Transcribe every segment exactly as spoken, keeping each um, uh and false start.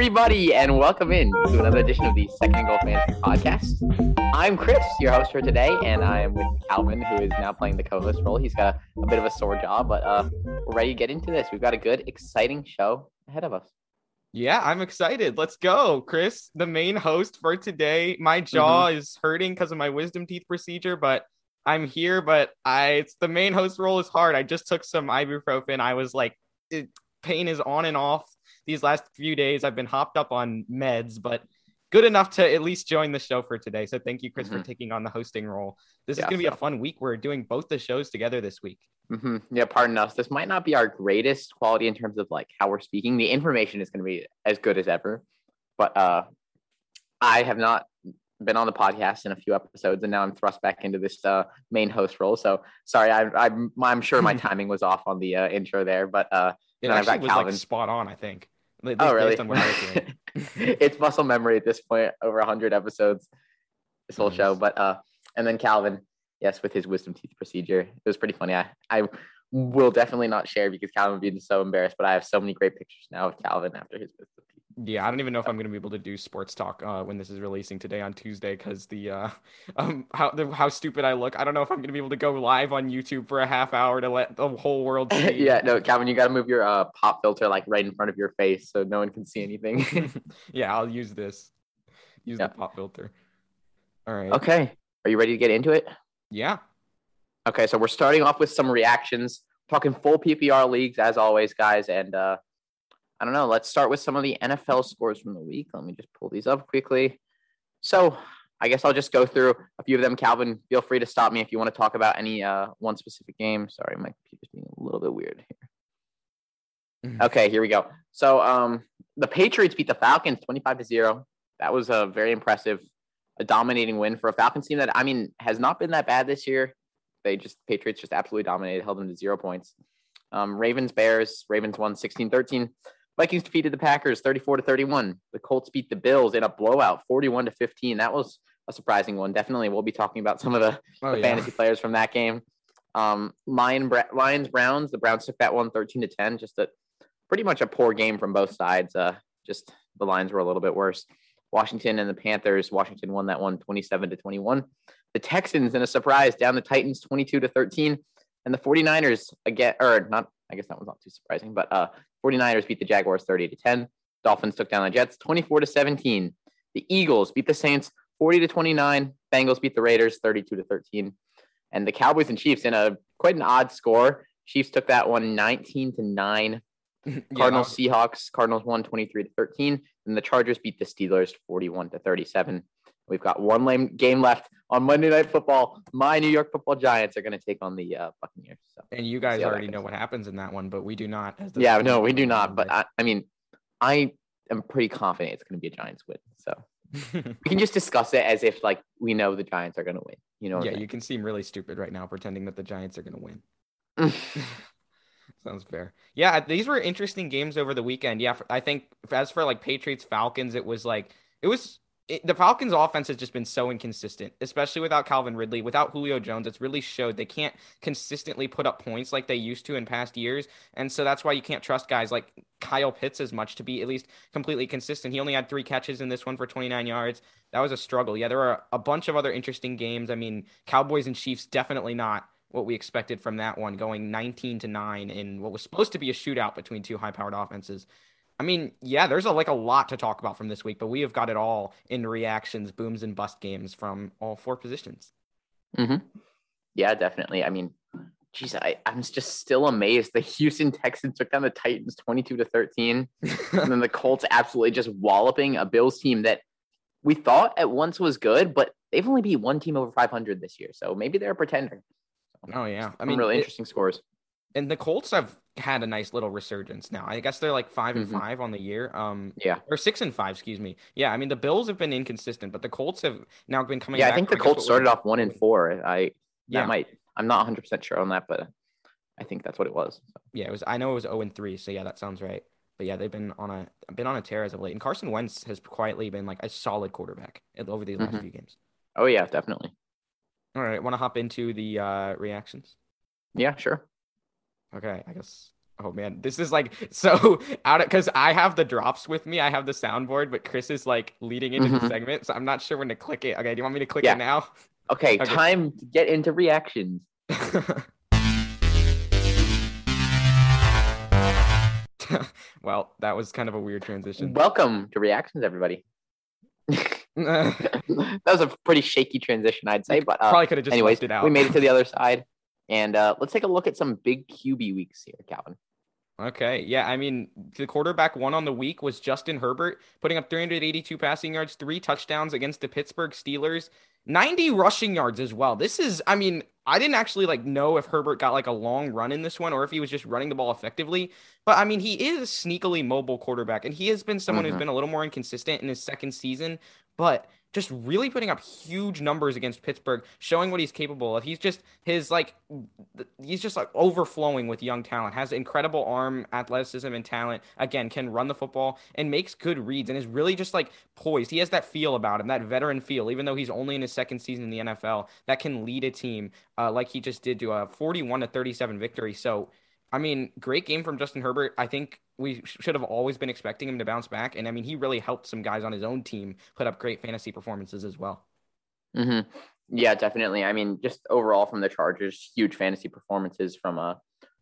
everybody, and welcome in to another edition of the Second and Goal Fantasy Podcast. I'm Chris, your host for today, and I am with Calvin, who is now playing the co-host role. He's got a, a bit of a sore jaw, but uh, we're ready to get into this. We've got a good, exciting show ahead of us. Yeah, I'm excited. Let's go, Chris, the main host for today. My jaw mm-hmm. is hurting because of my wisdom teeth procedure, but I'm here. But I, it's the main host role is hard. I just took some ibuprofen. I was like, it, pain is on and off. These last few days, I've been hopped up on meds, but good enough to at least join the show for today. So thank you, Chris, mm-hmm. for taking on the hosting role. This yeah, is going to be so. a fun week. We're doing both the shows together this week. Mm-hmm. Yeah, pardon us. This might not be our greatest quality in terms of like how we're speaking. The information is going to be as good as ever, but uh, I have not been on the podcast in a few episodes, and now I'm thrust back into this uh, main host role. So sorry, I, I, I'm I'm sure my timing was off on the uh, intro there, but uh, it actually was Calvin. like spot on, I think. Oh, really? It's muscle memory at this point, over one hundred episodes, this whole nice. show. But uh, and then Calvin, yes, with his wisdom teeth procedure. It was pretty funny. I, I will definitely not share because Calvin would be so embarrassed, but I have so many great pictures now of Calvin after his wisdom teeth. Yeah, I don't even know if I'm going to be able to do sports talk uh, when this is releasing today on Tuesday because the uh, um how the, how stupid I look. I don't know if I'm going to be able to go live on YouTube for a half hour to let the whole world see. Yeah, no, Calvin, you got to move your uh, pop filter like right in front of your face so no one can see anything. Yeah, I'll use this. Use yeah. the pop filter. All right. Okay. Are you ready to get into it? Yeah. Okay, so we're starting off with some reactions. Talking full P P R leagues as always, guys, and uh I don't know. Let's start with some of the N F L scores from the week. Let me just pull these up quickly. So I guess I'll just go through a few of them. Calvin, feel free to stop me if you want to talk about any uh, one specific game. Sorry, my computer's being a little bit weird here. Mm-hmm. Okay, here we go. So um, the Patriots beat the Falcons twenty-five to zero. That was a very impressive, a dominating win for a Falcons team that, I mean, has not been that bad this year. They just, Patriots just absolutely dominated, held them to zero points. Um, Ravens, Bears, Ravens won sixteen thirteen. Vikings defeated the Packers thirty-four to thirty-one. The Colts beat the Bills in a blowout forty-one to fifteen. That was a surprising one. Definitely we'll be talking about some of the, oh, the yeah. fantasy players from that game. Um, Lion, Bra- Lions, Browns, the Browns took that one thirteen to ten. Just a pretty much a poor game from both sides. Uh, just the Lions were a little bit worse. Washington and the Panthers. Washington won that one twenty-seven to twenty-one. The Texans in a surprise down the Titans twenty-two to thirteen. And the 49ers again, or not, I guess that one's not too surprising, but uh, 49ers beat the Jaguars thirty to ten. Dolphins took down the Jets twenty-four to seventeen. The Eagles beat the Saints forty to twenty-nine. Bengals beat the Raiders thirty-two to thirteen. And the Cowboys and Chiefs in a quite an odd score. Chiefs took that one nineteen to nine. Cardinals yeah. Seahawks. Cardinals won twenty-three to thirteen. And the Chargers beat the Steelers forty-one to thirty-seven. We've got one game left on Monday Night Football. My New York Football Giants are going to take on the uh, Buccaneers. So. And you guys already know what happens in that one, but we do not. As yeah, no, we do not. But, I, I mean, I am pretty confident it's going to be a Giants win. So we can just discuss it as if, like, we know the Giants are going to win. You know? Yeah, you can seem really stupid right now pretending that the Giants are going to win. Sounds fair. Yeah, these were interesting games over the weekend. Yeah, I think as for, like, Patriots-Falcons, it was, like, it was – It, the Falcons' offense has just been so inconsistent, especially without Calvin Ridley, without Julio Jones. It's really showed they can't consistently put up points like they used to in past years. And so that's why you can't trust guys like Kyle Pitts as much to be at least completely consistent. He only had three catches in this one for twenty-nine yards. That was a struggle. Yeah, there are a bunch of other interesting games. I mean, Cowboys and Chiefs, definitely not what we expected from that one, going nineteen to nine in what was supposed to be a shootout between two high-powered offenses. I mean, yeah, there's a, like a lot to talk about from this week, but we have got it all in reactions, booms and bust games from all four positions. Mm-hmm. Yeah, definitely. I mean, geez, I, I'm just still amazed. The Houston Texans took down the Titans twenty-two to thirteen, and then the Colts absolutely just walloping a Bills team that we thought at once was good, but they've only beat one team over five hundred this year, so maybe they're a pretender. Oh, yeah. I mean, really it, interesting scores. And the Colts have had a nice little resurgence now. I guess they're like five and mm-hmm. five on the year. Um, yeah. Or six and five, excuse me. Yeah. I mean, the Bills have been inconsistent, but the Colts have now been coming. Yeah. Back I think the Colts started off one and four. I, that yeah. might, I'm not one hundred percent sure on that, but I think that's what it was. So. Yeah. It was, I know it was oh and three. So yeah, that sounds right. But yeah, they've been on a, been on a tear as of late. And Carson Wentz has quietly been like a solid quarterback over these mm-hmm. last few games. Oh, yeah. Definitely. All right. Want to hop into the uh, reactions? Yeah, sure. Okay, I guess Oh man, this is like so out of because I have the drops with me. I have the soundboard, but Chris is like leading into mm-hmm. the segment, so I'm not sure when to click it. Okay, do you want me to click yeah. it now? Okay, okay, time to get into reactions. Well, that was kind of a weird transition. Welcome to reactions, everybody. That was a pretty shaky transition, I'd say, but uh, probably could have just anyways, left it out. We made it to the other side, and uh, let's take a look at some big Q B weeks here, Calvin. Okay, yeah, I mean, the quarterback one on the week was Justin Herbert, putting up three hundred eighty-two passing yards, three touchdowns against the Pittsburgh Steelers, ninety rushing yards as well. This is, I mean, I didn't actually like know if Herbert got like a long run in this one or if he was just running the ball effectively, but I mean, he is a sneakily mobile quarterback, and he has been someone mm-hmm. who's been a little more inconsistent in his second season, but just really putting up huge numbers against Pittsburgh, showing what he's capable of. He's just his like he's just like overflowing with young talent, has incredible arm, athleticism, and talent. Again, can run the football and makes good reads and is really just like poised. He has that feel about him, that veteran feel, even though he's only in his second season in the N F L, that can lead a team uh, like he just did to a forty-one to thirty-seven victory. So, I mean, great game from Justin Herbert. I think we should have always been expecting him to bounce back. And, I mean, he really helped some guys on his own team put up great fantasy performances as well. Mm-hmm. Yeah, definitely. I mean, just overall from the Chargers, huge fantasy performances from uh,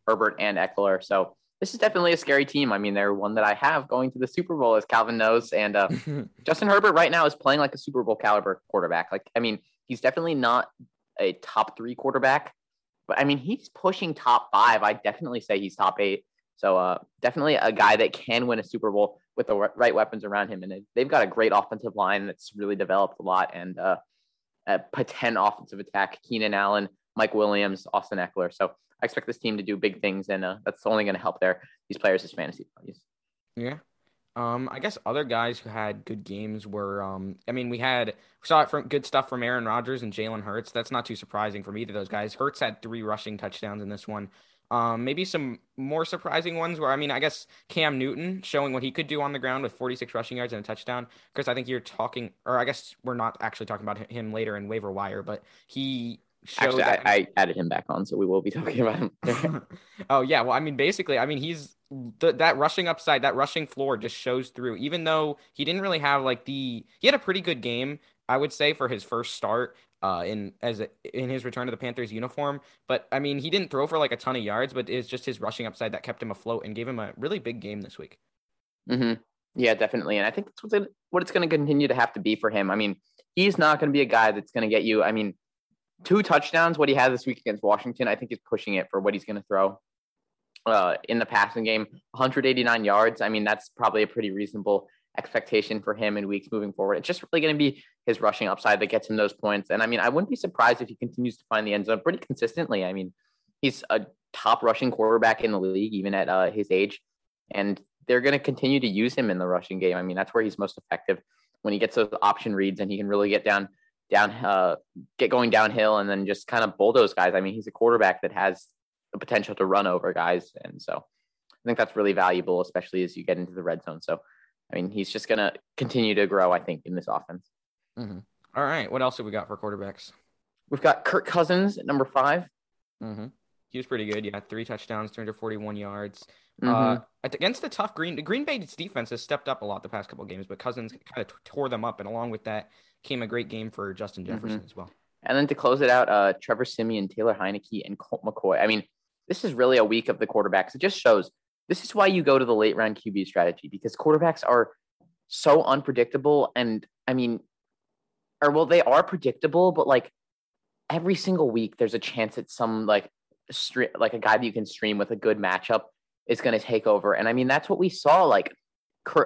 Herbert and Ekeler. So this is definitely a scary team. I mean, they're one that I have going to the Super Bowl, as Calvin knows. And uh, Justin Herbert right now is playing like a Super Bowl caliber quarterback. Like, I mean, he's definitely not a top three quarterback. But, I mean, he's pushing top five. I definitely say he's top eight. So uh, definitely a guy that can win a Super Bowl with the right weapons around him. And they've got a great offensive line that's really developed a lot. And uh, a potent offensive attack, Keenan Allen, Mike Williams, Austin Ekeler. So I expect this team to do big things. And uh, that's only going to help their these players as fantasy values. Yeah. Um, I guess other guys who had good games were, um, I mean, we had, we saw it from good stuff from Aaron Rodgers and Jalen Hurts. That's not too surprising from either of those guys. Hurts had three rushing touchdowns in this one. Um, maybe some more surprising ones where, I mean, I guess Cam Newton showing what he could do on the ground with forty-six rushing yards and a touchdown. Chris, I think you're talking, or I guess we're not actually talking about him later in waiver wire, but he... Actually, I, I added him back on, so we will be talking about him. Oh, yeah. Well, I mean, basically, I mean, he's th- that rushing upside, that rushing floor just shows through, even though he didn't really have like the he had a pretty good game, I would say, for his first start uh, in as a, in his return to the Panthers uniform. But I mean, he didn't throw for like a ton of yards, but it's just his rushing upside that kept him afloat and gave him a really big game this week. Mm-hmm. Yeah, definitely. And I think that's what, it, what it's going to continue to have to be for him. I mean, he's not going to be a guy that's going to get you. I mean, two touchdowns, what he had this week against Washington, I think is pushing it for what he's going to throw uh, in the passing game. one hundred eighty-nine yards, I mean, that's probably a pretty reasonable expectation for him in weeks moving forward. It's just really going to be his rushing upside that gets him those points. And, I mean, I wouldn't be surprised if he continues to find the end zone pretty consistently. I mean, he's a top rushing quarterback in the league, even at uh, his age. And they're going to continue to use him in the rushing game. I mean, that's where he's most effective, when he gets those option reads and he can really get down – down uh get going downhill and then just kind of bulldoze guys. I mean, he's a quarterback that has the potential to run over guys, and so I think that's really valuable, especially as you get into the red zone. So I mean, he's just gonna continue to grow, I think, in this offense. Mm-hmm. All right, what else have we got for quarterbacks? We've got Kirk Cousins at number five. Mm-hmm. He was pretty good. Yeah, three touchdowns, three hundred forty-one yards. Mm-hmm. Uh, against the tough Green, the Green Bay's defense has stepped up a lot the past couple of games, but Cousins kind of t- tore them up, and along with that came a great game for Justin Jefferson mm-hmm. as well. And then to close it out, uh, Trevor Siemian, Taylor Heinicke, and Colt McCoy. I mean, this is really a week of the quarterbacks. It just shows this is why you go to the late round Q B strategy, because quarterbacks are so unpredictable, and I mean, or well, they are predictable, but like every single week, there's a chance that some like stream, like a guy that you can stream with a good matchup is going to take over. And I mean, that's what we saw. Like,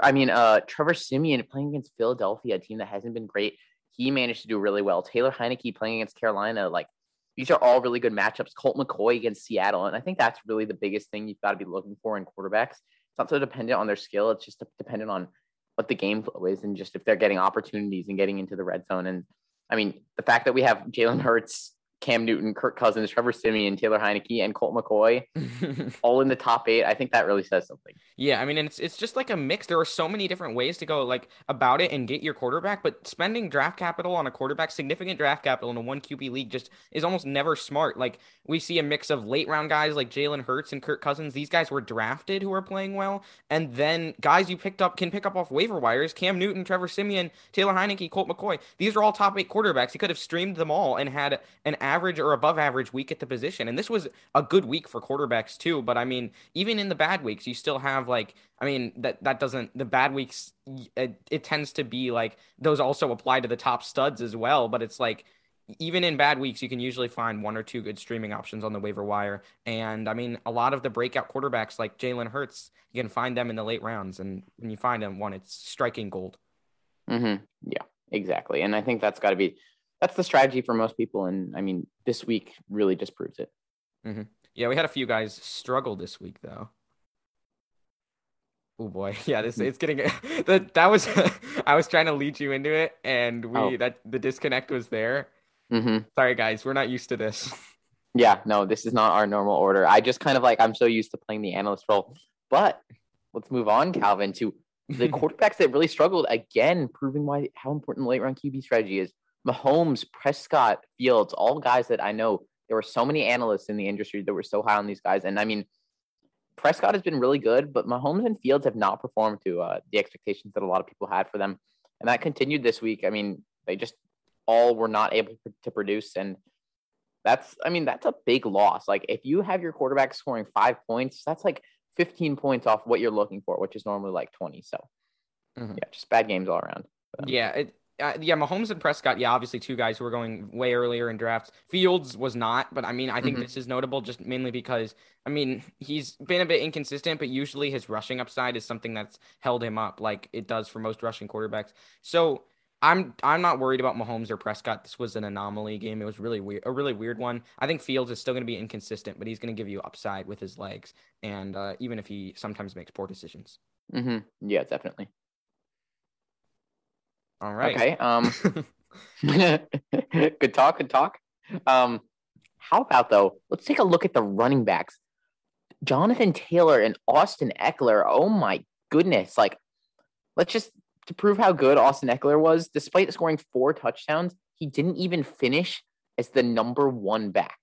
I mean, uh, Trevor Siemian playing against Philadelphia, a team that hasn't been great. He managed to do really well. Taylor Heinicke playing against Carolina. Like, these are all really good matchups. Colt McCoy against Seattle. And I think that's really the biggest thing you've got to be looking for in quarterbacks. It's not so dependent on their skill. It's just dependent on what the game flow is and just if they're getting opportunities and getting into the red zone. And I mean, the fact that we have Jalen Hurts, Cam Newton, Kirk Cousins, Trevor Siemian, Taylor Heinicke, and Colt McCoy, all in the top eight. I think that really says something. Yeah, I mean, and it's it's just like a mix. There are so many different ways to go like about it and get your quarterback, but spending draft capital on a quarterback, significant draft capital in a one Q B league just is almost never smart. Like we see a mix of late round guys like Jalen Hurts and Kirk Cousins. These guys were drafted who are playing well, and then guys you picked up can pick up off waiver wires. Cam Newton, Trevor Siemian, Taylor Heinicke, Colt McCoy. These are all top eight quarterbacks. He could have streamed them all and had an average or above average week at the position. And this was a good week for quarterbacks too. But I mean, even in the bad weeks, you still have like, I mean, that, that doesn't, the bad weeks, it, it tends to be like those also apply to the top studs as well. But it's like, even in bad weeks, you can usually find one or two good streaming options on the waiver wire. And I mean, a lot of the breakout quarterbacks like Jalen Hurts, you can find them in the late rounds. And when you find them one, it's striking gold. Mm-hmm. Yeah, exactly. And I think that's gotta be, that's the strategy for most people. And I mean, this week really just proves it. Mm-hmm. Yeah. We had a few guys struggle this week though. Oh boy. Yeah. This it's getting, that, that was, I was trying to lead you into it and we, oh. that the disconnect was there. Mm-hmm. Sorry guys. We're not used to this. Yeah. No, this is not our normal order. I just kind of like, I'm so used to playing the analyst role, but let's move on, Calvin, to the quarterbacks that really struggled again, proving why, how important late round Q B strategy is. Mahomes, Prescott, Fields, all guys that I know, there were so many analysts in the industry that were so high on these guys. And I mean, Prescott has been really good, but Mahomes and Fields have not performed to uh, the expectations that a lot of people had for them. And that continued this week. I mean, they just all were not able to produce. And that's, I mean, that's a big loss. Like if you have your quarterback scoring five points, that's like fifteen points off what you're looking for, which is normally like twenty. So mm-hmm. yeah, just bad games all around. But, yeah. It- Uh, yeah, Mahomes and Prescott, yeah, obviously two guys who were going way earlier in drafts. Fields was not, but I mean, I think mm-hmm. this is notable just mainly because, I mean, he's been a bit inconsistent, but usually his rushing upside is something that's held him up like it does for most rushing quarterbacks. So I'm I'm not worried about Mahomes or Prescott. This was an anomaly game. It was really weird, a really weird one. I think Fields is still going to be inconsistent, but he's going to give you upside with his legs, and uh, even if he sometimes makes poor decisions. Mm-hmm. Yeah, definitely. All right. Okay. Um, good talk. Good talk. Um, how about though? Let's take a look at the running backs. Jonathan Taylor and Austin Ekeler. Oh my goodness! Like, let's just to prove how good Austin Ekeler was. Despite scoring four touchdowns, he didn't even finish as the number one back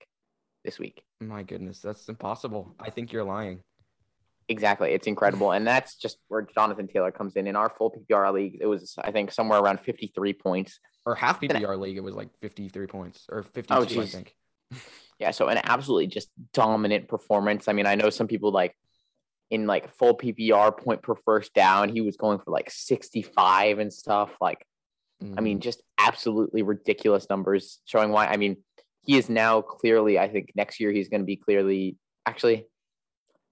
this week. My goodness, that's impossible. I think you're lying. Exactly. It's incredible. And that's just where Jonathan Taylor comes in. In our full P P R league, it was, I think, somewhere around fifty-three points. Or half P P R league, it was like fifty-three points or fifty-two, oh, geez. I think. Yeah, so an absolutely just dominant performance. I mean, I know some people like in like full P P R point per first down, he was going for like sixty-five and stuff. Like, mm-hmm. I mean, just absolutely ridiculous numbers showing why. I mean, he is now clearly, I think next year he's going to be clearly actually.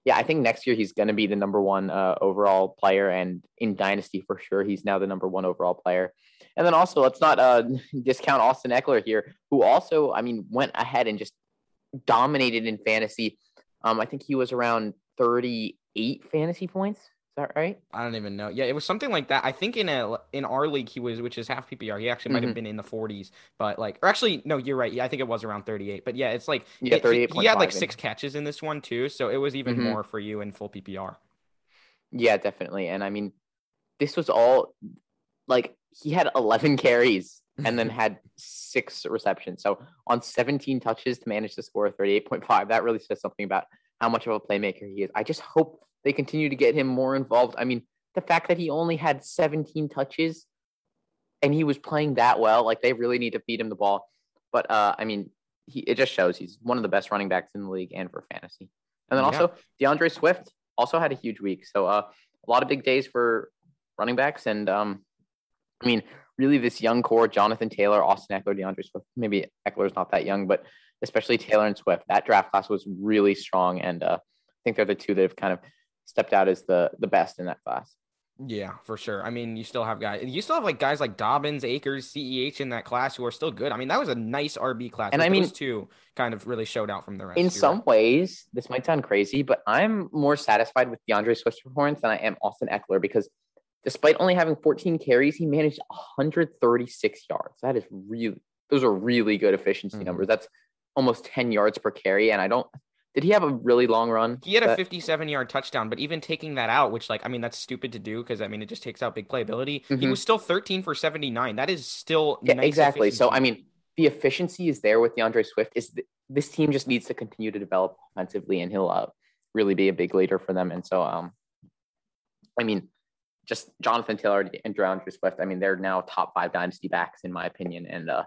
Yeah, I think next year he's going to be the number one uh, overall player, and in Dynasty for sure, he's now the number one overall player. And then also, let's not uh, discount Austin Ekeler here, who also, I mean, went ahead and just dominated in fantasy. Um, I think he was around thirty-eight fantasy points. Is that right? I don't even know. Yeah, it was something like that. I think in a in our league he was, which is half P P R. He actually might mm-hmm. have been in the forties, but like, or actually, no, you're right. Yeah, I think it was around thirty-eight. But yeah, it's like yeah, it, he, he had like six catches in this one too, so it was even mm-hmm. more for you in full P P R. Yeah, definitely. And I mean, this was all like he had eleven carries and then had six receptions. So on seventeen touches to manage to score thirty-eight point five, that really says something about how much of a playmaker he is. I just hope they continue to get him more involved. I mean, the fact that he only had seventeen touches and he was playing that well, like they really need to feed him the ball. But uh, I mean, he, it just shows he's one of the best running backs in the league and for fantasy. And then also yeah. DeAndre Swift also had a huge week. So uh, a lot of big days for running backs. And um, I mean, really this young core, Jonathan Taylor, Austin Ekeler, DeAndre Swift, maybe Eckler's not that young, but especially Taylor and Swift, that draft class was really strong. And uh, I think they're the two that have kind of stepped out as the the best in that class. Yeah, for sure. I mean, you still have guys, you still have like guys like Dobbins, Akers, C E H in that class who are still good. I mean, that was a nice R B class. And I mean, those two kind of really showed out from the rest. In some ways, this might sound crazy, but I'm more satisfied with DeAndre Swift's performance than I am Austin Ekeler because despite only having fourteen carries, he managed one hundred thirty-six yards. That is really, those are really good efficiency mm-hmm. numbers. That's almost ten yards per carry. And I don't, did he have a really long run? He had a fifty-seven yard touchdown, but even taking that out, which like, I mean, that's stupid to do. Cause I mean, it just takes out big playability. Mm-hmm. He was still thirteen for seventy-nine. That is still yeah, nice exactly. Efficiency. So, I mean, the efficiency is there with DeAndre Swift. Is th- this team just needs to continue to develop offensively, and he'll uh, really be a big leader for them. And so, um, I mean, just Jonathan Taylor and DeAndre Swift. I mean, they're now top five dynasty backs in my opinion. And, uh,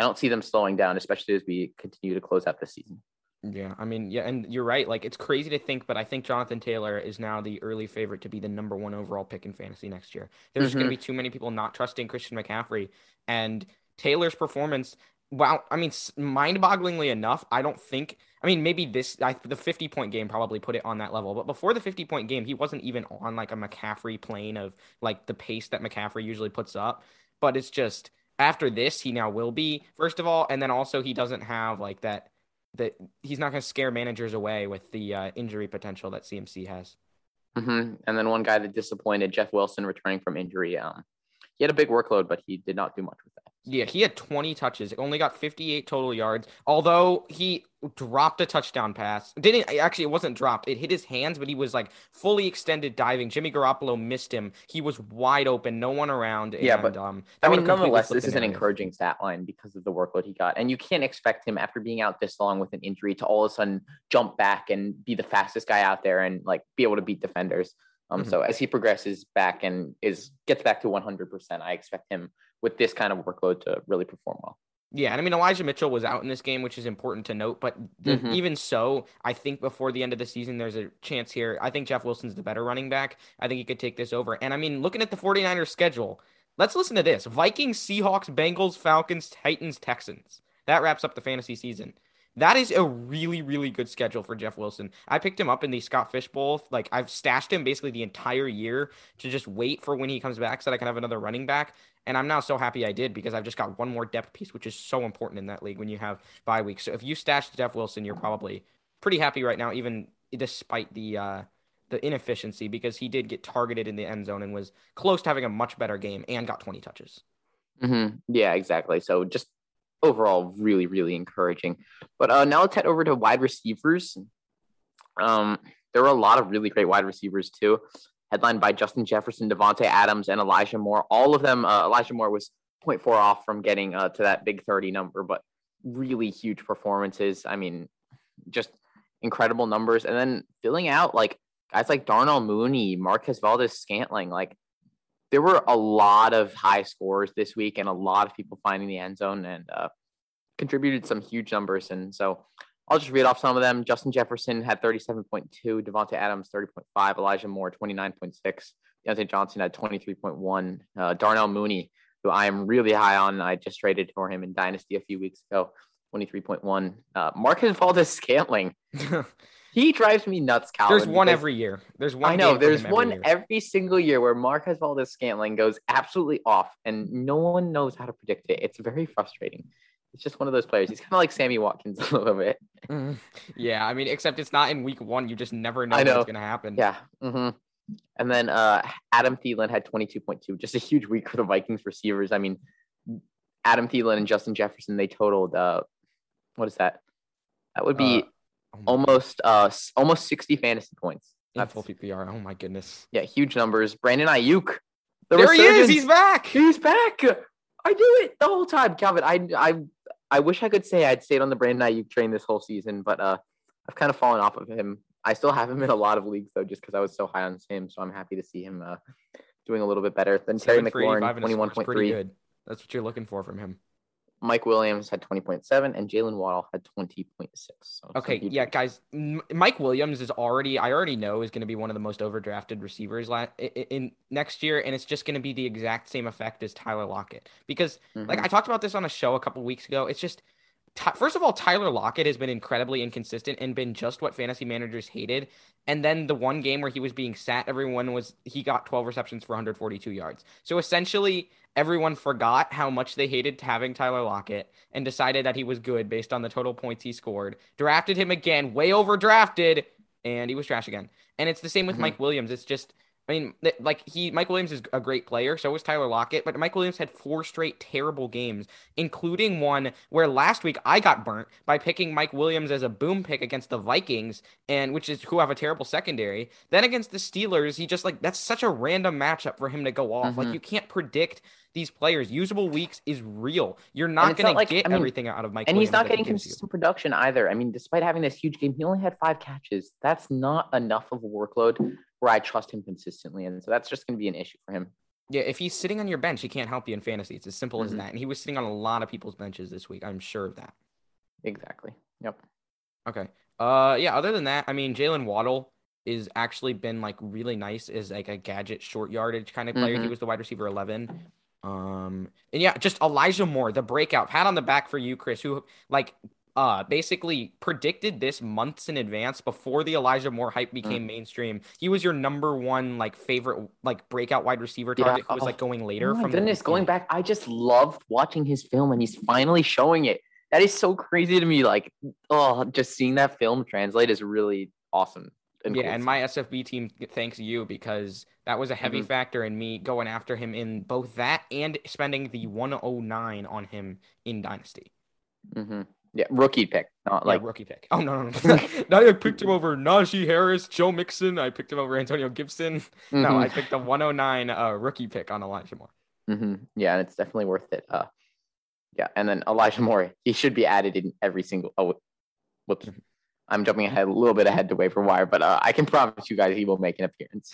I don't see them slowing down, especially as we continue to close out the season. Yeah, I mean, yeah, and you're right. Like, it's crazy to think, but I think Jonathan Taylor is now the early favorite to be the number one overall pick in fantasy next year. There's mm-hmm. going to be too many people not trusting Christian McCaffrey. And Taylor's performance, wow, I mean, mind-bogglingly enough, I don't think – I mean, maybe this I, – the fifty-point game probably put it on that level. But before the fifty-point game, he wasn't even on, like, a McCaffrey plane of, like, the pace that McCaffrey usually puts up. But it's just – after this, he now will be, first of all, and then also he doesn't have like that, that he's not going to scare managers away with the uh, injury potential that C M C has. Mm-hmm. And then one guy that disappointed, Jeff Wilson, returning from injury. Um, he had a big workload, but he did not do much with that. Yeah, he had twenty touches, only got fifty-eight total yards, although he dropped a touchdown pass. Didn't actually, it wasn't dropped. It hit his hands, but he was like fully extended diving. Jimmy Garoppolo missed him. He was wide open, no one around. And, yeah, but um, I mean, nonetheless, this is an encouraging stat line because of the workload he got. And you can't expect him after being out this long with an injury to all of a sudden jump back and be the fastest guy out there and like be able to beat defenders. Um, mm-hmm. So as he progresses back and is gets back to one hundred percent, I expect him with this kind of workload to really perform well. Yeah, and I mean, Elijah Mitchell was out in this game, which is important to note, but th- mm-hmm. even so, I think before the end of the season, there's a chance here. I think Jeff Wilson's the better running back. I think he could take this over. And I mean, looking at the 49ers schedule, let's listen to this. Vikings, Seahawks, Bengals, Falcons, Titans, Texans. That wraps up the fantasy season. That is a really, really good schedule for Jeff Wilson. I picked him up in the Scott Fish Bowl. Like, I've stashed him basically the entire year to just wait for when he comes back so that I can have another running back. And I'm now so happy I did because I've just got one more depth piece, which is so important in that league when you have bye weeks. So if you stashed Jeff Wilson, you're probably pretty happy right now, even despite the uh, the inefficiency, because he did get targeted in the end zone and was close to having a much better game and got twenty touches. Mm-hmm. Yeah, exactly. So just overall, really, really encouraging. But uh, now let's head over to wide receivers. Um, there were a lot of really great wide receivers, too, headlined by Justin Jefferson, Devontae Adams, and Elijah Moore. All of them, uh, Elijah Moore was zero point four off from getting uh, to that big thirty number, but really huge performances. I mean, just incredible numbers. And then filling out, like, guys like Darnell Mooney, Marquez Valdes-Scantling, like, there were a lot of high scores this week and a lot of people finding the end zone and uh, contributed some huge numbers. And so I'll just read off some of them. Justin Jefferson had thirty-seven point two, Devontae Adams thirty point five, Elijah Moore twenty-nine point six, Deontay Johnson had twenty-three point one, uh, Darnell Mooney, who I am really high on. I just traded for him in Dynasty a few weeks ago, twenty-three point one. Uh, Marquez Valdes-Scantling. He drives me nuts, Calvin. There's one every year. There's one. I know. There's every one year. Every single year where Marquez Valdes-Scantling goes absolutely off, and no one knows how to predict it. It's very frustrating. It's just one of those players. He's kind of like Sammy Watkins a little bit. Mm, yeah, I mean, except it's not in week one. You just never know, know. what's going to happen. Yeah. Mm-hmm. And then uh, Adam Thielen had twenty-two point two. Just a huge week for the Vikings receivers. I mean, Adam Thielen and Justin Jefferson, they totaled, uh, what is that? That would be... Uh, Oh almost uh almost sixty fantasy points. That's full P P R. Oh my goodness. Yeah, huge numbers. Brandon Aiyuk. The there resurgence. He is. He's back. He's back. I knew it the whole time, Calvin. I I I wish I could say I'd stayed on the Brandon Aiyuk train this whole season, but uh I've kind of fallen off of him. I still have him in a lot of leagues though, just because I was so high on him. So I'm happy to see him uh doing a little bit better. Then Terry McLaurin, twenty-one point three. Good. That's what you're looking for from him. Mike Williams had twenty point seven, and Jaylen Waddle had twenty point six. So okay, yeah, guys, M- Mike Williams is already, I already know, is going to be one of the most overdrafted receivers la- in, in next year, and it's just going to be the exact same effect as Tyler Lockett. Because, mm-hmm. like, I talked about this on a show a couple weeks ago. It's just, t- first of all, Tyler Lockett has been incredibly inconsistent and been just what fantasy managers hated. And then the one game where he was being sat, everyone was, he got twelve receptions for one hundred forty-two yards. So essentially... everyone forgot how much they hated having Tyler Lockett and decided that he was good based on the total points he scored. Drafted him again, way overdrafted, and he was trash again. And it's the same with mm-hmm. Mike Williams. It's just I mean, like he, Mike Williams is a great player. So is Tyler Lockett. But Mike Williams had four straight terrible games, including one where last week I got burnt by picking Mike Williams as a boom pick against the Vikings, and which is who have a terrible secondary. Then against the Steelers, he just like that's such a random matchup for him to go off. Mm-hmm. Like you can't predict these players. Usable weeks is real. You're not going like, to get I mean, everything out of Mike and Williams. And he's not getting consistent production either. I mean, despite having this huge game, he only had five catches. That's not enough of a workload where I trust him consistently. And so that's just going to be an issue for him. Yeah, if he's sitting on your bench, he can't help you in fantasy. It's as simple mm-hmm. as that. And he was sitting on a lot of people's benches this week. I'm sure of that. Exactly. Yep. Okay. Uh, yeah, other than that, I mean, Jaylen Waddle is actually been, like, really nice as, like, a gadget short yardage kind of player. Mm-hmm. He was the wide receiver eleven. Um, and, yeah, just Elijah Moore, the breakout. Pat on the back for you, Chris, who, like – Uh, basically predicted this months in advance before the Elijah Moore hype became mm. mainstream. He was your number one, like, favorite, like, breakout wide receiver target. Yeah. Who was, like, going later. Oh my from goodness, the- going back, I just loved watching his film, and he's finally showing it. That is so crazy to me. Like, oh, just seeing that film translate is really awesome. And yeah, cool. And my S F B team thanks you, because that was a heavy mm-hmm. factor in me going after him in both that and spending the one oh nine on him in Dynasty. Mm-hmm. Yeah, rookie pick, not like yeah, rookie pick. Oh no, no, no! Now I picked him over Najee Harris, Joe Mixon. I picked him over Antonio Gibson. Mm-hmm. No, I picked the one oh nine uh, rookie pick on Elijah Moore. Mm-hmm. Yeah, and it's definitely worth it. Uh, yeah, and then Elijah Moore, he should be added in every single. Oh, whoops! Mm-hmm. I'm jumping ahead a little bit ahead to waiver wire, but uh, I can promise you guys he will make an appearance.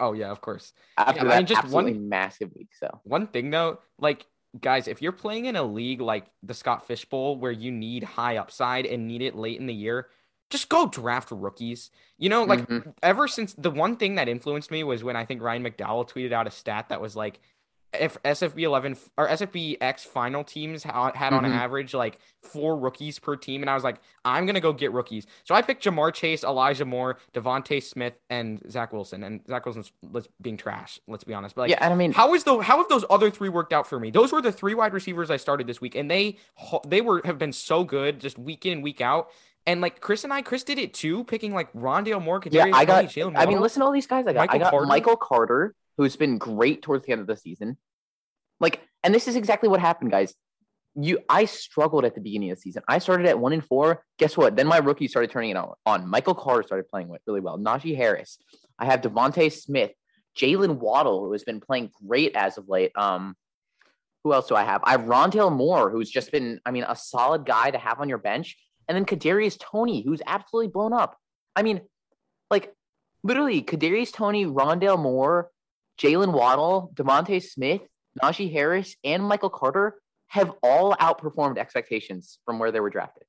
Oh yeah, of course. After yeah, that, I mean, just one massive week. So one thing though, like. Guys, if you're playing in a league like the Scott Fish Bowl where you need high upside and need it late in the year, just go draft rookies. You know, like mm-hmm. ever since the one thing that influenced me was when I think Ryan McDowell tweeted out a stat that was like, if S F B eleven or S F B X final teams ha- had on mm-hmm. average like four rookies per team. And I was like, I'm going to go get rookies. So I picked Jamar Chase, Elijah Moore, DeVonta Smith, and Zach Wilson. And Zach Wilson's let's, being trash, let's be honest. But like, yeah, I mean, how is the how have those other three worked out for me? Those were the three wide receivers I started this week. And they they were have been so good just week in, week out. And, like, Chris and I, Chris did it too, picking, like, Rondale Moore. Kadarius yeah, I got – Jaylen Waddle, I mean, listen to all these guys I got. Michael I got Carter. Michael Carter, who's been great towards the end of the season. Like, and this is exactly what happened, guys. You, I struggled at the beginning of the season. I started at one and four. Guess what? Then my rookie started turning it on. Michael Carter started playing really well. Najee Harris. I have DeVonta Smith. Jaylen Waddle, who has been playing great as of late. Um, who else do I have? I have Rondale Moore, who's just been, I mean, a solid guy to have on your bench. And then Kadarius Toney, who's absolutely blown up. I mean, like, literally, Kadarius Toney, Rondale Moore, Jaylen Waddle, DeVonta Smith, Najee Harris, and Michael Carter have all outperformed expectations from where they were drafted.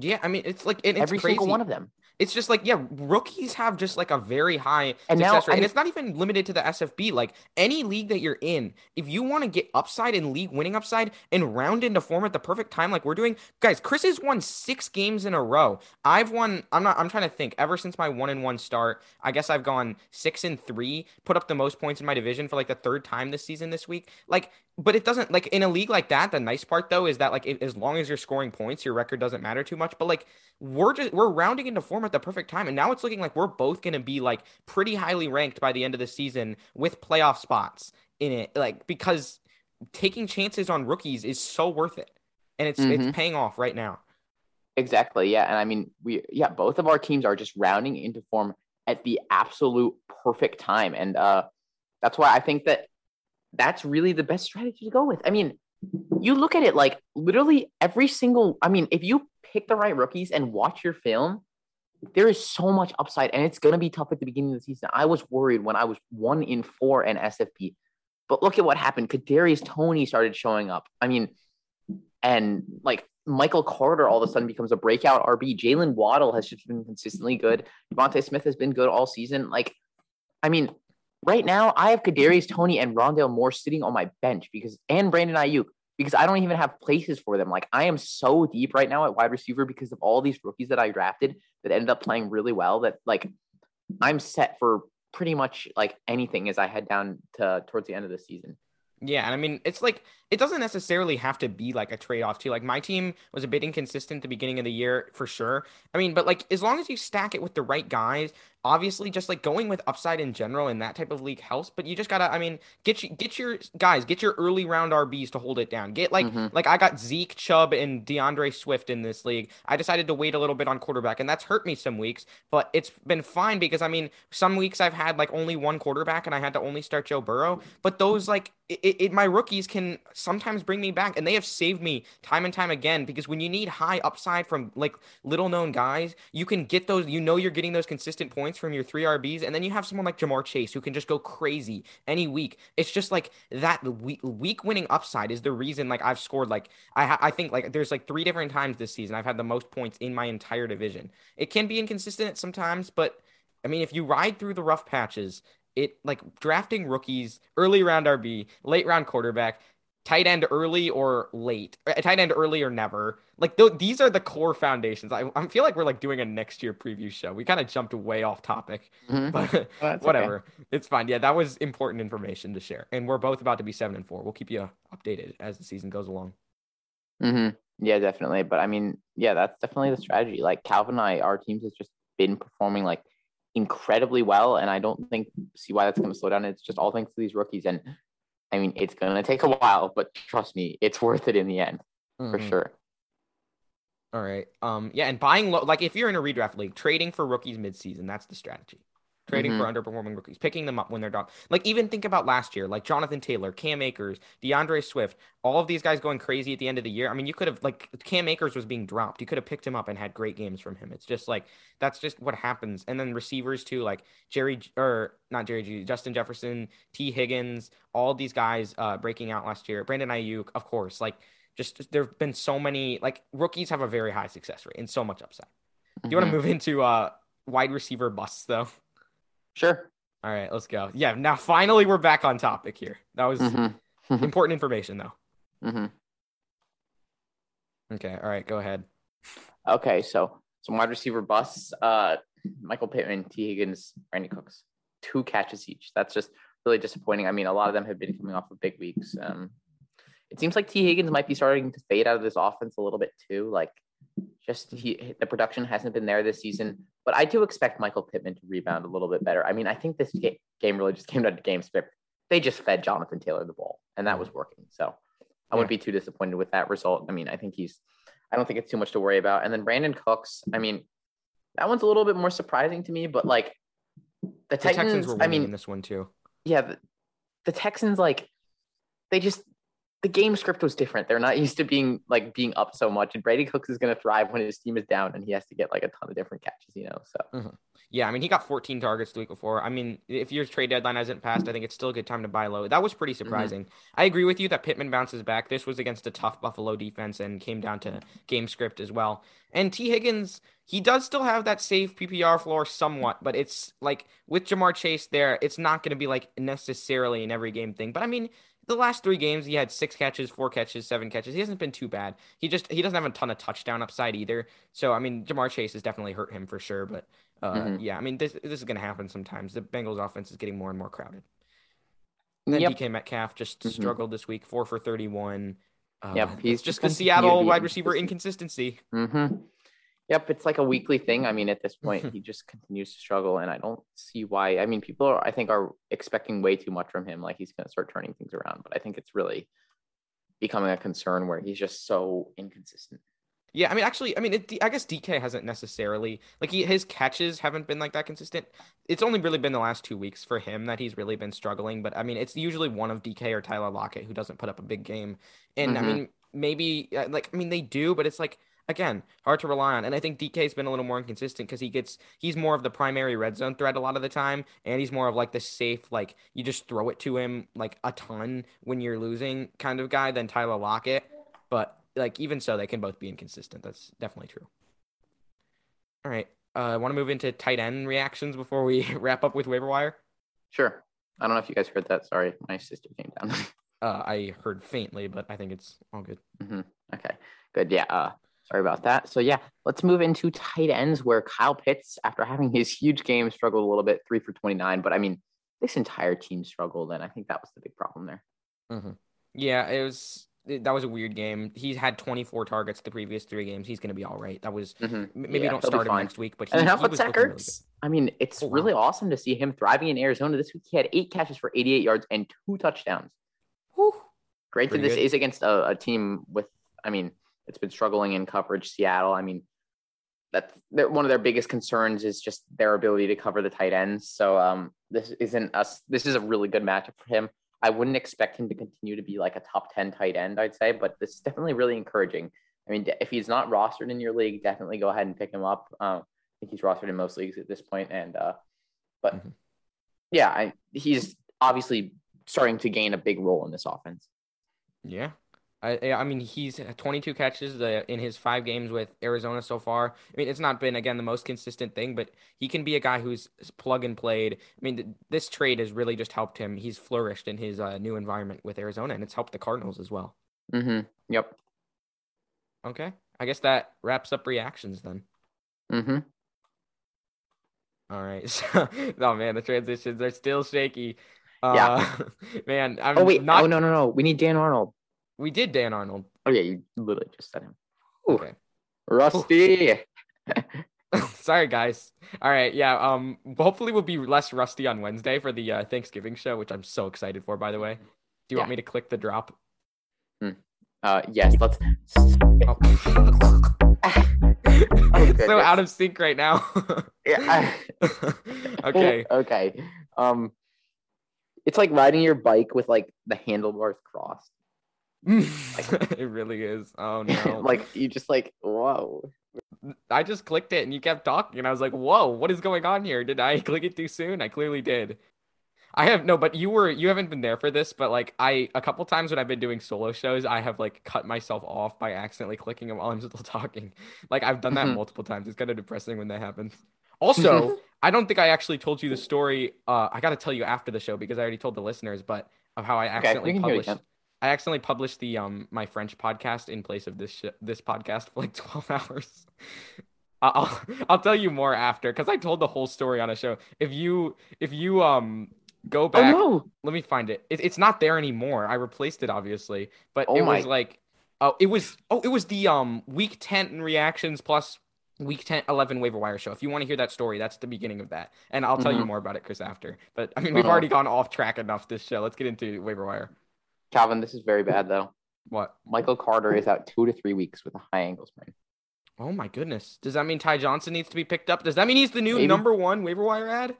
Yeah, I mean, it's like it's every crazy. Single one of them. It's just like, yeah, rookies have just like a very high and success now, rate. And it's not even limited to the S F B. Like any league that you're in, if you want to get upside and league winning upside and round into form at the perfect time, like we're doing, guys, Chris has won six games in a row. I've won, I'm not, I'm trying to think ever since my one and one start, I guess I've gone six and three, put up the most points in my division for like the third time this season this week. Like, but it doesn't like in a league like that. The nice part though, is that like, it, as long as you're scoring points, your record doesn't matter too much. But like we're just we're rounding into form at the perfect time, and now it's looking like we're both going to be like pretty highly ranked by the end of the season with playoff spots in it, like because taking chances on rookies is so worth it, and it's mm-hmm. it's paying off right now. Exactly. Yeah, and I mean we yeah both of our teams are just rounding into form at the absolute perfect time, and uh that's why I think that that's really the best strategy to go with. I mean, you look at it like literally every single, I mean, if you pick the right rookies and watch your film, there is so much upside, and it's going to be tough at the beginning of the season. I was worried when I was one in four and S F P, but look at what happened. Kadarius Toney started showing up. I mean, and like Michael Carter all of a sudden becomes a breakout R B. Jaylen Waddle has just been consistently good. DeVonta Smith has been good all season. Like, I mean, right now, I have Kadarius Toney and Rondale Moore sitting on my bench because, and Brandon Aiyuk, because I don't even have places for them. Like, I am so deep right now at wide receiver because of all these rookies that I drafted that ended up playing really well. That, like, I'm set for pretty much like anything as I head down to towards the end of the season. Yeah, and I mean, it's like, it doesn't necessarily have to be like a trade-off too. Like, my team was a bit inconsistent at the beginning of the year, for sure. I mean, but like, as long as you stack it with the right guys, obviously just like going with upside in general in that type of league helps, but you just gotta, I mean, get you, get your guys, get your early round R Bs to hold it down. Get like, mm-hmm. like I got Zeke, Chubb, and DeAndre Swift in this league. I decided to wait a little bit on quarterback, and that's hurt me some weeks, but it's been fine because I mean, some weeks I've had like only one quarterback and I had to only start Joe Burrow, but those like it, it my rookies can sometimes bring me back, and they have saved me time and time again, because when you need high upside from like little known guys, you can get those, you know, you're getting those consistent points from your three R Bs, and then you have someone like Jamar Chase who can just go crazy any week. It's just like that week, week winning upside is the reason like I've scored like I I think like there's like three different times this season I've had the most points in my entire division. It can be inconsistent sometimes, but I mean if you ride through the rough patches, it like drafting rookies, early round R B, late round quarterback, tight end early or late, tight end early or never. Like th- these are the core foundations. I, I feel like we're like doing a next year preview show. We kind of jumped way off topic, mm-hmm. but well, whatever. Okay. It's fine. Yeah, that was important information to share. And we're both about to be seven and four. We'll keep you updated as the season goes along. Mm-hmm. Yeah, definitely. But I mean, yeah, that's definitely the strategy. Like Calvin and I, our teams has just been performing like incredibly well, and I don't think see why that's going to slow down. It's just all thanks to these rookies, and I mean, it's going to take a while, but trust me, it's worth it in the end, mm-hmm. for sure. All right. Um. Yeah, and buying low, like if you're in a redraft league, trading for rookies midseason, that's the strategy. Trading mm-hmm. for underperforming rookies, picking them up when they're done. Like even think about last year, like Jonathan Taylor, Cam Akers, DeAndre Swift, all of these guys going crazy at the end of the year. I mean, you could have like Cam Akers was being dropped. You could have picked him up and had great games from him. It's just like, that's just what happens. And then receivers too, like Jerry or not Jerry G, Justin Jefferson, T Higgins, all these guys uh, breaking out last year. Brandon Aiyuk, of course, like just, there've been so many, like rookies have a very high success rate and so much upside. Mm-hmm. Do you want to move into uh wide receiver busts though? Sure. All right, let's go. Yeah, now finally we're back on topic here. That was mm-hmm. important information, though. Mm-hmm. Okay, all right, go ahead. Okay, so some wide receiver busts. Uh, Michael Pittman, T. Higgins, Randy Cooks. Two catches each. That's just really disappointing. I mean, a lot of them have been coming off of big weeks. Um, it seems like T. Higgins might be starting to fade out of this offense a little bit, too. Like, just he, the production hasn't been there this season, but I do expect Michael Pittman to rebound a little bit better. I mean, I think this ga- game really just came down to game script. They just fed Jonathan Taylor the ball, and that was working. So I wouldn't yeah. be too disappointed with that result. I mean, I think he's, I don't think it's too much to worry about. And then Brandon Cooks, I mean, that one's a little bit more surprising to me, but like the, the Titans, Texans were winning I mean, in this one too. Yeah. The, the Texans, like they just, the game script was different. They're not used to being like being up so much, and Brady Cooks is going to thrive when his team is down and he has to get like a ton of different catches, you know? So, mm-hmm. yeah, I mean, he got fourteen targets the week before. I mean, if your trade deadline hasn't passed, I think it's still a good time to buy low. That was pretty surprising. Mm-hmm. I agree with you that Pittman bounces back. This was against a tough Buffalo defense and came down to game script as well. And T. Higgins, he does still have that safe P P R floor somewhat, but it's like with Jamar Chase there, it's not going to be like necessarily an every game thing. But I mean, the last three games, he had six catches, four catches, seven catches. He hasn't been too bad. He just he doesn't have a ton of touchdown upside either. So, I mean, Jamar Chase has definitely hurt him for sure. But, uh, mm-hmm. yeah, I mean, this this is going to happen sometimes. The Bengals offense is getting more and more crowded. And then yep. D K Metcalf just mm-hmm. struggled this week, four for thirty-one. Uh, yep, he's just the Seattle wide receiver inconsistency. Mm-hmm. Yep, it's like a weekly thing. I mean, at this point, he just continues to struggle, and I don't see why. I mean, people, are, I think, are expecting way too much from him. Like, he's going to start turning things around, but I think it's really becoming a concern where he's just so inconsistent. Yeah, I mean, actually, I mean, it, I guess D K hasn't necessarily, like, he, his catches haven't been, like, that consistent. It's only really been the last two weeks for him that he's really been struggling, but, I mean, it's usually one of D K or Tyler Lockett who doesn't put up a big game. And, mm-hmm. I mean, maybe, like, I mean, they do, but it's, like, again, hard to rely on. And I think D K's been a little more inconsistent because he gets he's more of the primary red zone threat a lot of the time, and he's more of like the safe, like you just throw it to him like a ton when you're losing kind of guy than Tyler Lockett. But like even so, they can both be inconsistent. That's definitely true. All right. I uh, want to move into tight end reactions before we wrap up with waiver wire. Sure. I don't know if you guys heard that. Sorry. My sister came down. uh, I heard faintly, but I think it's all good. Mm-hmm. Okay, good. Yeah. Uh, Sorry about that. So, yeah, let's move into tight ends where Kyle Pitts, after having his huge game, struggled a little bit, three for twenty-nine. But, I mean, this entire team struggled, and I think that was the big problem there. Mm-hmm. Yeah, it was that was a weird game. He's had twenty-four targets the previous three games. He's going to be all right. That was mm-hmm. – maybe yeah, don't start him next week. But he, and how about Zach Ertz? I mean, it's oh, wow. really awesome to see him thriving in Arizona. This week he had eight catches for eighty-eight yards and two touchdowns. Whew. Granted, this is against a, a team with, I mean, it's been struggling in coverage, Seattle. I mean, that's one of their biggest concerns is just their ability to cover the tight ends. So um, this isn't us. This is a really good matchup for him. I wouldn't expect him to continue to be like a top ten tight end, I'd say, but this is definitely really encouraging. I mean, if he's not rostered in your league, definitely go ahead and pick him up. Um, I think he's rostered in most leagues at this point. And, uh, but mm-hmm. yeah, I, he's obviously starting to gain a big role in this offense. Yeah. I, I mean, he's twenty-two catches the, in his five games with Arizona so far. I mean, it's not been, again, the most consistent thing, but he can be a guy who's plug and played. I mean, th- this trade has really just helped him. He's flourished in his uh, new environment with Arizona, and it's helped the Cardinals as well. Mm-hmm. Yep. Okay. I guess that wraps up reactions then. Mm-hmm. All right. So, oh, man, the transitions are still shaky. Yeah. Uh, man, I'm oh, wait. Not... Oh, no, no, no. We need Dan Arnold. We did Dan Arnold. Oh, yeah, you literally just said him. Ooh, okay. Rusty. Sorry, guys. All right, yeah. Um, hopefully we'll be less rusty on Wednesday for the uh, Thanksgiving show, which I'm so excited for, by the way. Do you yeah. want me to click the drop? Mm. Uh, yes, let's... Oh. I'm so out of sync right now. yeah. I... okay. Okay. Um, It's like riding your bike with, like, the handlebars crossed. Like, it really is. Oh no! Like you just like whoa! I just clicked it and you kept talking, and I was like, "Whoa, what is going on here? Did I click it too soon?" I clearly did. I have no, but you were you haven't been there for this, but like I a couple times when I've been doing solo shows, I have like cut myself off by accidentally clicking them while I'm still talking. Like I've done that mm-hmm. multiple times. It's kind of depressing when that happens. Also, I don't think I actually told you the story. Uh, I got to tell you after the show because I already told the listeners, but of how I accidentally okay, published. I accidentally published the um my French podcast in place of this sh- this podcast for like twelve hours. I'll I'll tell you more after because I told the whole story on a show. If you if you um go back, oh, no. let me find it. it. It's not there anymore. I replaced it obviously, but oh, it my. was like oh it was oh it was the um week ten reactions plus week ten eleven waiver wire show. If you want to hear that story, that's the beginning of that, and I'll tell mm-hmm. you more about it, Chris, after. But I mean, we've oh. already gone off track enough this show. Let's get into waiver wire. Calvin, this is very bad, though. What? Michael Carter is out two to three weeks with a high ankle sprain. Oh, my goodness. Does that mean Ty Johnson needs to be picked up? Does that mean he's the new Maybe. number one waiver wire ad?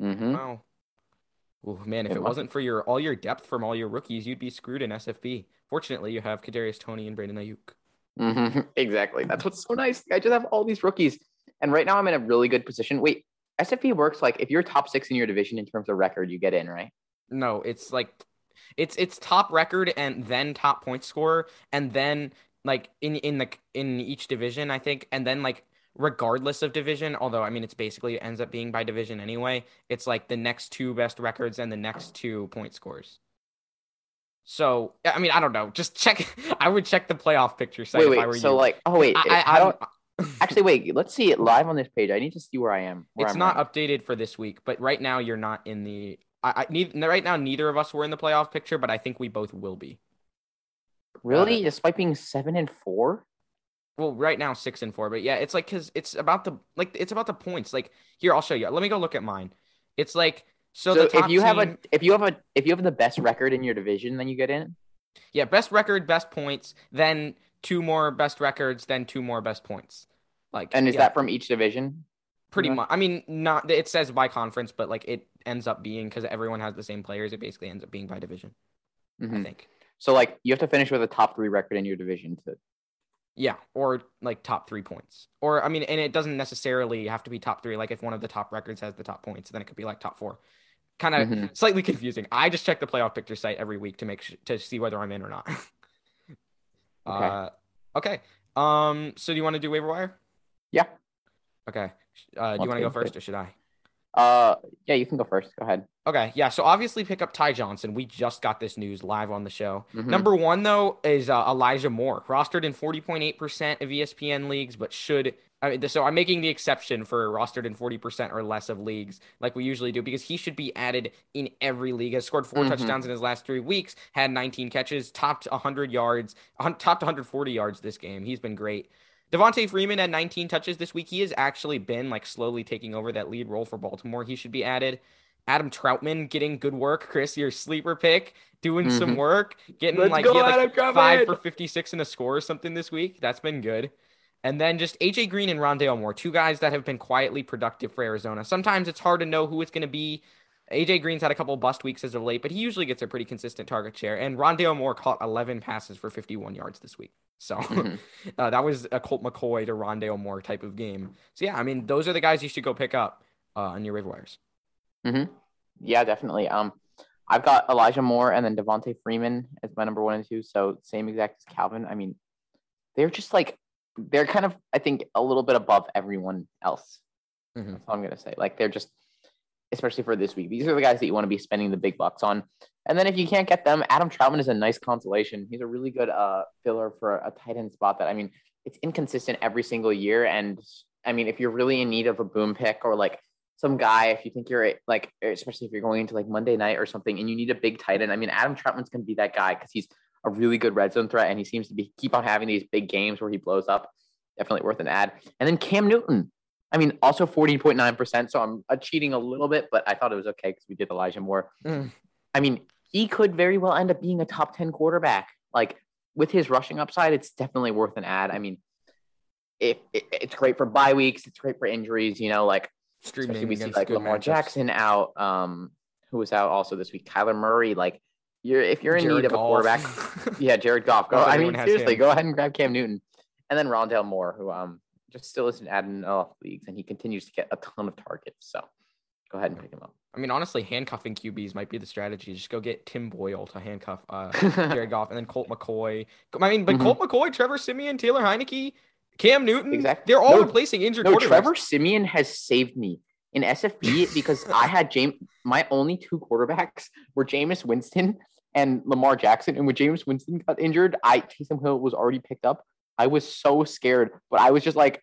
Mm-hmm. Wow. Oh, man, if it, it wasn't for your all your depth from all your rookies, you'd be screwed in S F B. Fortunately, you have Kadarius Toney and Brandon Aiyuk. Mm-hmm. Exactly. That's what's so nice. I just have all these rookies. And right now I'm in a really good position. Wait, S F B works like if you're top six in your division in terms of record, you get in, right? No, it's like... It's it's top record and then top point scorer and then like in in the in each division, I think, and then like regardless of division, although I mean it's basically it ends up being by division anyway, it's like the next two best records and the next two point scores. So I mean I don't know, just check. I would check the playoff picture site wait, wait, if I were so you. So like oh wait, I, I, I, I don't. Actually, wait. Let's see it live on this page. I need to see where I am. Where it's I'm not right. updated for this week, but right now you're not in the. I, I need right now. Neither of us were in the playoff picture, but I think we both will be. Really, uh, despite being seven and four. Well, right now six and four, but yeah, it's like because it's about the like it's about the points. Like here, I'll show you. Let me go look at mine. It's like so. so the top if you team, have a if you have a if you have the best record in your division, then you get in. Yeah, best record, best points, then. Two more best records, then two more best points. Like, and is yeah. that from each division? Pretty yeah. much. I mean, not it says by conference, but like it ends up being because everyone has the same players. It basically ends up being by division. Mm-hmm. I think. So like you have to finish with a top three record in your division to. Yeah, or like top three points, or I mean, and it doesn't necessarily have to be top three. Like if one of the top records has the top points, then it could be like top four. Kind of mm-hmm. slightly confusing. I just check the playoff picture site every week to make sh- to see whether I'm in or not. Okay. Uh, okay. Um. So do you want to do waiver wire? Yeah. Okay. Uh, do you want to go first, or should I? Uh. Yeah, you can go first. Go ahead. Okay. Yeah. So obviously, pick up Ty Johnson. We just got this news live on the show. Mm-hmm. Number one though is uh, Elijah Moore, rostered in forty point eight percent of E S P N leagues, but should. I mean, so I'm making the exception for rostered in forty percent or less of leagues like we usually do because he should be added in every league. Has scored four mm-hmm. touchdowns in his last three weeks, had nineteen catches, topped one hundred yards, topped one hundred forty yards this game. He's been great. Devontae Freeman had nineteen touches this week. He has actually been like slowly taking over that lead role for Baltimore. He should be added. Adam Trautman getting good work. Chris, your sleeper pick, doing mm-hmm. some work, getting Let's like, go, he had, like Adam, five for fifty-six and a score or something this week. That's been good. And then just A J Green and Rondale Moore, two guys that have been quietly productive for Arizona. Sometimes it's hard to know who it's going to be. A J Green's had a couple bust weeks as of late, but he usually gets a pretty consistent target share. And Rondale Moore caught eleven passes for fifty-one yards this week. So mm-hmm. uh, that was a Colt McCoy to Rondale Moore type of game. So, yeah, I mean, those are the guys you should go pick up uh, on your waiver wires. Mm-hmm. Yeah, definitely. Um, I've got Elijah Moore and then Devontae Freeman as my number one and two. So same exact as Calvin. I mean, they're just like, they're kind of, I think, a little bit above everyone else. Mm-hmm. That's all I'm going to say. Like, they're just, especially for this week, these are the guys that you want to be spending the big bucks on. And then if you can't get them, Adam Trautman is a nice consolation. He's a really good uh, filler for a tight end spot that, I mean, it's inconsistent every single year. And I mean, if you're really in need of a boom pick or like some guy, if you think you're like, especially if you're going into like Monday night or something and you need a big tight end, I mean, Adam Trautman's going to be that guy because he's a really good red zone threat and he seems to be keep on having these big games where he blows up. Definitely worth an ad. And then Cam Newton. I mean, also forty point nine percent. So I'm uh, cheating a little bit, but I thought it was okay because we did Elijah Moore. Mm. I mean, he could very well end up being a top ten quarterback. Like with his rushing upside, it's definitely worth an ad. I mean, it, it it's great for bye weeks. It's great for injuries. You know, like Streaming we see like Lamar matchups. Jackson out, um, who was out also this week. Kyler Murray, like you're if you're in Jared need of Goff. a quarterback, yeah, Jared Goff. Go, I mean, seriously, him. go ahead and grab Cam Newton, and then Rondale Moore, who um. just still isn't adding enough leagues, and he continues to get a ton of targets. So go ahead and pick him up. I mean, honestly, handcuffing Q Bs might be the strategy. Just go get Tim Boyle to handcuff uh, Jared Goff, and then Colt McCoy. I mean, but mm-hmm. Colt McCoy, Trevor Siemian, Taylor Heinicke, Cam Newton. Exactly. They're all no, replacing injured no, quarterbacks. Trevor Siemian has saved me in S F B because I had James. My only two quarterbacks were Jameis Winston and Lamar Jackson. And when Jameis Winston got injured, I Taysom Hill was already picked up. I was so scared, but I was just like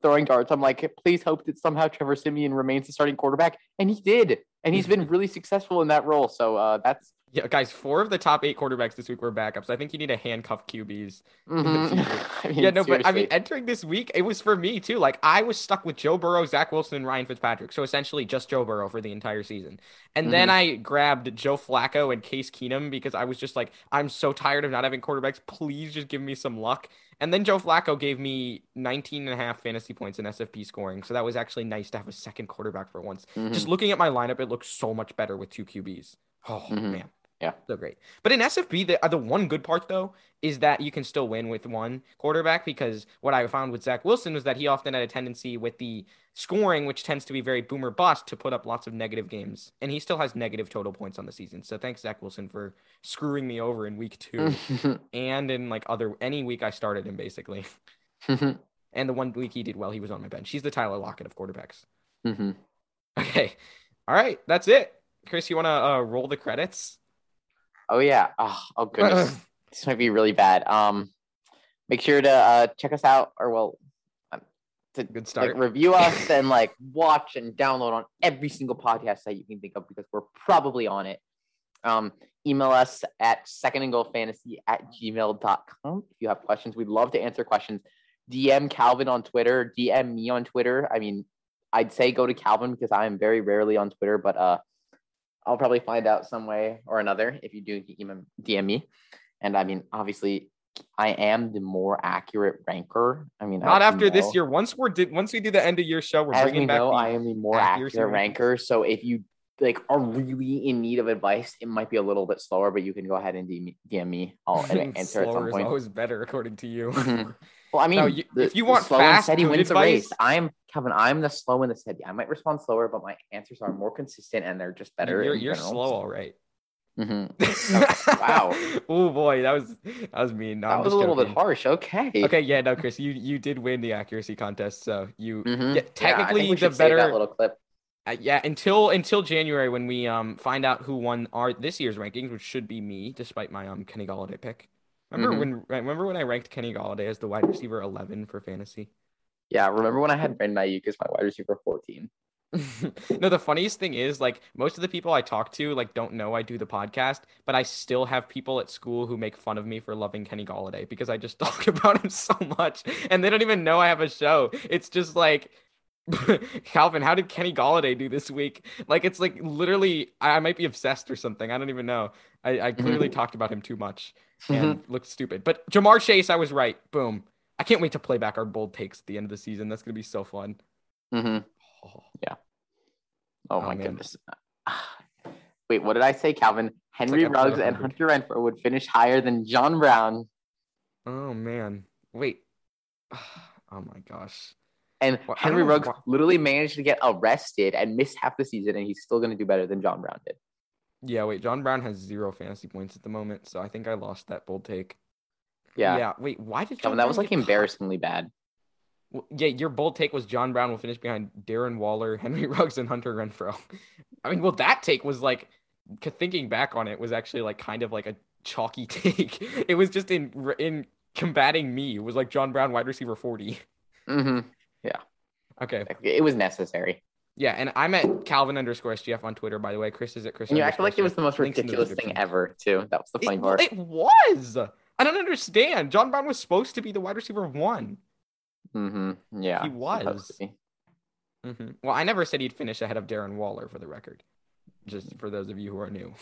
throwing darts. I'm like, please hope that somehow Trevor Siemian remains the starting quarterback. And he did. And he's been really successful in that role. So uh, that's. Yeah, guys, four of the top eight quarterbacks this week were backups. I think you need to handcuff Q Bs. Mm-hmm. I mean, yeah, no, seriously. But I mean, entering this week, it was for me too. Like I was stuck with Joe Burrow, Zach Wilson, and Ryan Fitzpatrick. So essentially just Joe Burrow for the entire season. And mm-hmm. then I grabbed Joe Flacco and Case Keenum because I was just like, I'm so tired of not having quarterbacks. Please just give me some luck. And then Joe Flacco gave me nineteen and a half fantasy points in S F P scoring. So that was actually nice to have a second quarterback for once. Mm-hmm. Just looking at my lineup, it looks so much better with two Q Bs. Oh, mm-hmm. man. Yeah. So great. But in S F B, the, the one good part, though, is that you can still win with one quarterback because what I found with Zach Wilson was that he often had a tendency with the scoring, which tends to be very boom or bust, to put up lots of negative games. And he still has negative total points on the season. So thanks, Zach Wilson, for screwing me over in week two and in like other any week I started him, basically. and the one week he did well, he was on my bench. He's the Tyler Lockett of quarterbacks. Mm-hmm. Okay. All right. That's it. Chris, you want to uh, roll the credits? Oh, yeah. Oh, oh goodness. This might be really bad. Um, make sure to uh, check us out or, well, um, to Good start. Like, review us and, like, watch and download on every single podcast site you can think of because we're probably on it. Um, email us at secondandgoalfantasy at gmail dot com if you have questions. We'd love to answer questions. D M Calvin on Twitter. D M me on Twitter. I mean, I'd say go to Calvin because I am very rarely on Twitter, but uh. I'll probably find out some way or another if you do D M me. And I mean, obviously, I am the more accurate ranker. I mean, not I after know. this year. Once we're did once we do the end of year show, we're As bringing we back. Know, the I am the more accurate ranker. ranker. So if you like are really in need of advice, it might be a little bit slower, but you can go ahead and D M me. I'll answer at some point. Is always better, according to you. Well, I mean, no, you, the, if you want slow fast and steady wins the race. I'm Kevin. I'm the slow and the steady. I might respond slower, but my answers are more consistent and they're just better. You're, you're slow, all right. Mm-hmm. Wow. Oh boy, that was that was mean. No, that I'm was a little joking. bit harsh. Okay. Okay. Yeah. No, Chris, you you did win the accuracy contest, so you mm-hmm. yeah, technically yeah, the better. That little clip. Uh, yeah, until until January when we um find out who won our this year's rankings, which should be me, despite my um Kenny Golladay pick. Remember mm-hmm. when? Remember when I ranked Kenny Golladay as the wide receiver eleven for fantasy? Yeah. Remember when I had Brandon Aiyuk as my wide receiver fourteen? No, the funniest thing is, like, most of the people I talk to, like, don't know I do the podcast, but I still have people at school who make fun of me for loving Kenny Golladay because I just talk about him so much, and they don't even know I have a show. It's just like, Calvin, how did Kenny Golladay do this week? Like, it's like, literally, I, I might be obsessed or something. I don't even know. I, I clearly mm-hmm. talked about him too much and mm-hmm. looked stupid. But Jamar Chase, I was right. Boom. I can't wait to play back our bold takes at the end of the season. That's going to be so fun. Mm-hmm. Oh. Yeah. Oh, oh my man. goodness. Wait, what did I say, Calvin? Henry like Ruggs and Hunter Renfrow would finish higher than John Brown. Oh, man. Wait. Oh, my gosh. And well, Henry Ruggs why. literally managed to get arrested and missed half the season, and he's still going to do better than John Brown did. Yeah, wait. John Brown has zero fantasy points at the moment, so I think I lost that bold take. Yeah. Yeah. Wait, why did Calvin, John That Brown was, like, embarrassingly bad. Well, yeah, your bold take was John Brown will finish behind Darren Waller, Henry Ruggs, and Hunter Renfrow. I mean, well, that take was, like, thinking back on it, was actually, like, kind of like a chalky take. It was just in in combating me. It was like John Brown, wide receiver forty. Mm-hmm. Yeah. Okay. It was necessary. Yeah, and I'm at Calvin underscore S G F on Twitter, by the way. Chris is at Chris. Yeah, I feel like it was the most ridiculous thing ever, too. That was the funny part. It was. I don't understand. John Brown was supposed to be the wide receiver one. Mm-hmm. Yeah, he was. Mm-hmm. Well, I never said he'd finish ahead of Darren Waller, for the record, just for those of you who are new.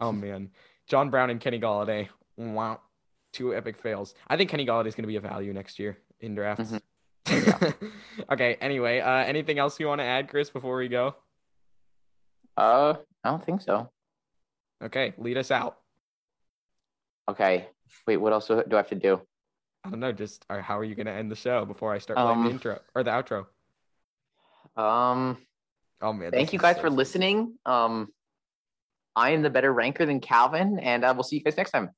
Oh man, John Brown and Kenny Golladay. Wow, two epic fails. I think Kenny Golladay is going to be a value next year in drafts. Mm-hmm. Yeah. Okay. Anyway, uh, anything else you want to add, Chris, before we go? Uh, I don't think so. Okay, lead us out. Okay. Wait, what else do I have to do? I don't know, just or how are you going to end the show before I start playing um, the intro or the outro? Um, oh man, thank you guys so for listening. Um, I am the better ranker than Calvin, and uh, we'll see you guys next time.